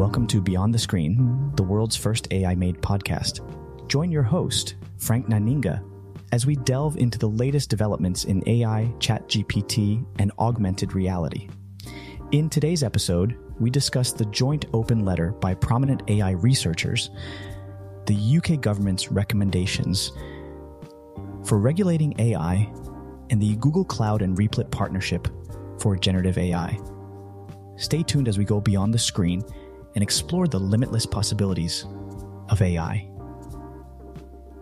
Welcome to Beyond the Screen, the world's first AI-made podcast. Join your host, Frank Naninga, as we delve into the latest developments in AI, ChatGPT, and augmented reality. In today's episode, we discuss the joint open letter by prominent AI researchers, the UK government's recommendations for regulating AI, and the Google Cloud and Replit partnership for generative AI. Stay tuned as we go beyond the screen and explore the limitless possibilities of AI.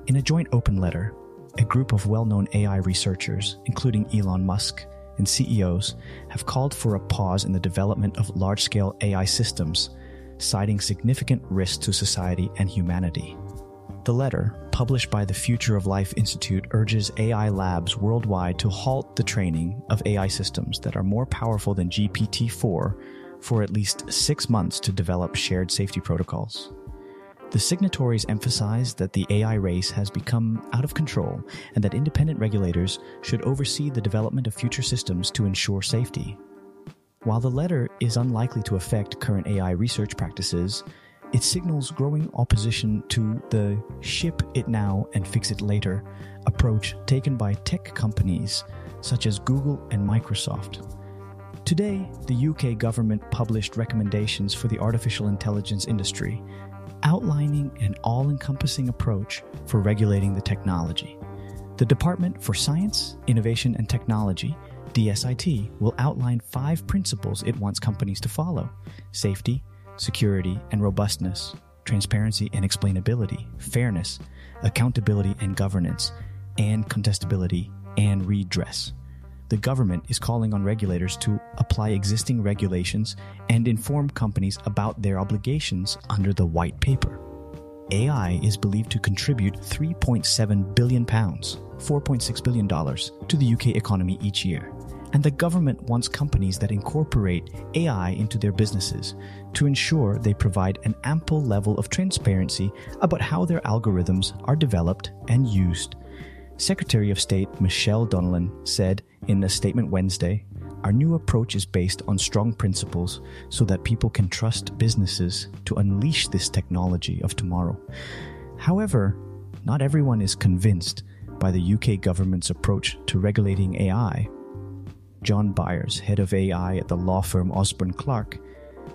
In a joint open letter, a group of well-known AI researchers, including Elon Musk and CEOs, have called for a pause in the development of large-scale AI systems, citing significant risks to society and humanity. The letter, published by the Future of Life Institute, urges AI labs worldwide to halt the training of AI systems that are more powerful than GPT-4 for at least 6 months to develop shared safety protocols. The signatories emphasize that the AI race has become out of control and that independent regulators should oversee the development of future systems to ensure safety. While the letter is unlikely to affect current AI research practices, it signals growing opposition to the ship it now and fix it later approach taken by tech companies such as Google and Microsoft. Today, the UK government published recommendations for the artificial intelligence industry, outlining an all-encompassing approach for regulating the technology. The Department for Science, Innovation and Technology, DSIT, will outline 5 principles it wants companies to follow: safety, security and robustness, transparency and explainability, fairness, accountability and governance, and contestability and redress. The government is calling on regulators to apply existing regulations and inform companies about their obligations under the white paper. AI is believed to contribute £3.7 billion, $4.6 billion, to the UK economy each year, and the government wants companies that incorporate AI into their businesses to ensure they provide an ample level of transparency about how their algorithms are developed and used. Secretary of State Michelle Donelan said in a statement Wednesday, "Our new approach is based on strong principles so that people can trust businesses to unleash this technology of tomorrow." However, not everyone is convinced by the UK government's approach to regulating AI. John Byers, head of AI at the law firm Osborne Clark,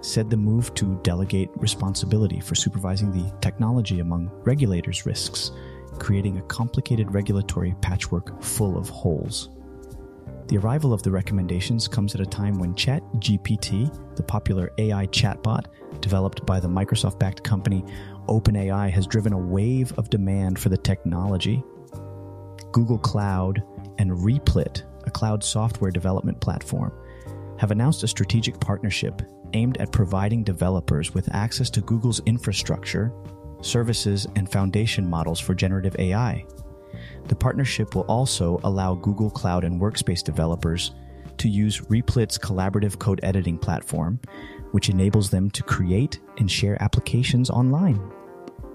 said the move to delegate responsibility for supervising the technology among regulators risks creating a complicated regulatory patchwork full of holes. The arrival of the recommendations comes at a time when ChatGPT, the popular AI chatbot developed by the Microsoft-backed company OpenAI, has driven a wave of demand for the technology. Google Cloud and Replit, a cloud software development platform, have announced a strategic partnership aimed at providing developers with access to Google's infrastructure, services, and foundation models for generative AI. The partnership will also allow Google Cloud and Workspace developers to use Replit's collaborative code editing platform, which enables them to create and share applications online.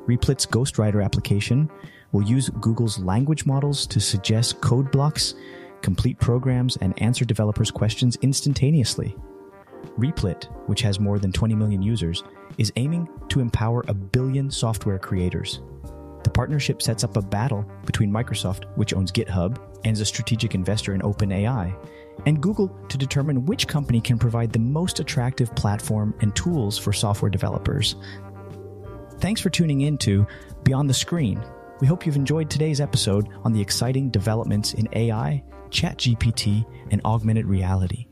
Replit's Ghostwriter application will use Google's language models to suggest code blocks, complete programs, and answer developers' questions instantaneously. Replit, which has more than 20 million users, is aiming to empower 1 billion software creators. The partnership sets up a battle between Microsoft, which owns GitHub and is a strategic investor in OpenAI, and Google to determine which company can provide the most attractive platform and tools for software developers. Thanks for tuning in to Beyond the Screen. We hope you've enjoyed today's episode on the exciting developments in AI, ChatGPT, and augmented reality.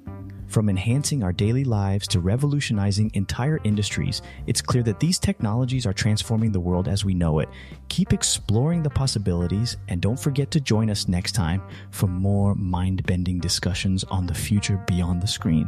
From enhancing our daily lives to revolutionizing entire industries, it's clear that these technologies are transforming the world as we know it. Keep exploring the possibilities, and don't forget to join us next time for more mind-bending discussions on the future beyond the screen.